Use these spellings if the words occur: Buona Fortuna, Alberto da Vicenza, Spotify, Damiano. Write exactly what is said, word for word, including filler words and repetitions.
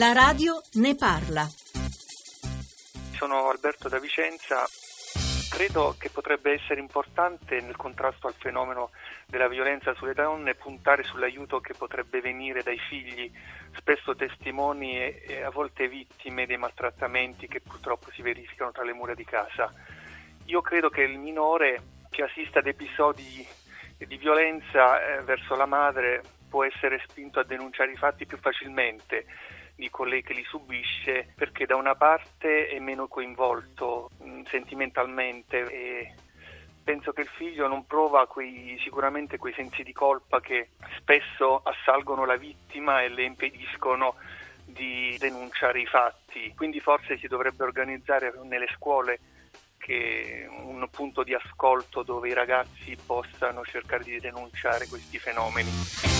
La radio ne parla. Sono Alberto da Vicenza. Credo che potrebbe essere importante nel contrasto al fenomeno della violenza sulle donne puntare sull'aiuto che potrebbe venire dai figli, spesso testimoni e a volte vittime dei maltrattamenti che purtroppo si verificano tra le mura di casa. Io credo che il minore che assista ad episodi di violenza eh, verso la madre può essere spinto a denunciare i fatti più facilmente di colei che li subisce, perché da una parte è meno coinvolto mh, sentimentalmente e penso che il figlio non prova quei, sicuramente quei sensi di colpa che spesso assalgono la vittima e le impediscono di denunciare i fatti. Quindi forse si dovrebbe organizzare nelle scuole che un punto di ascolto dove i ragazzi possano cercare di denunciare questi fenomeni.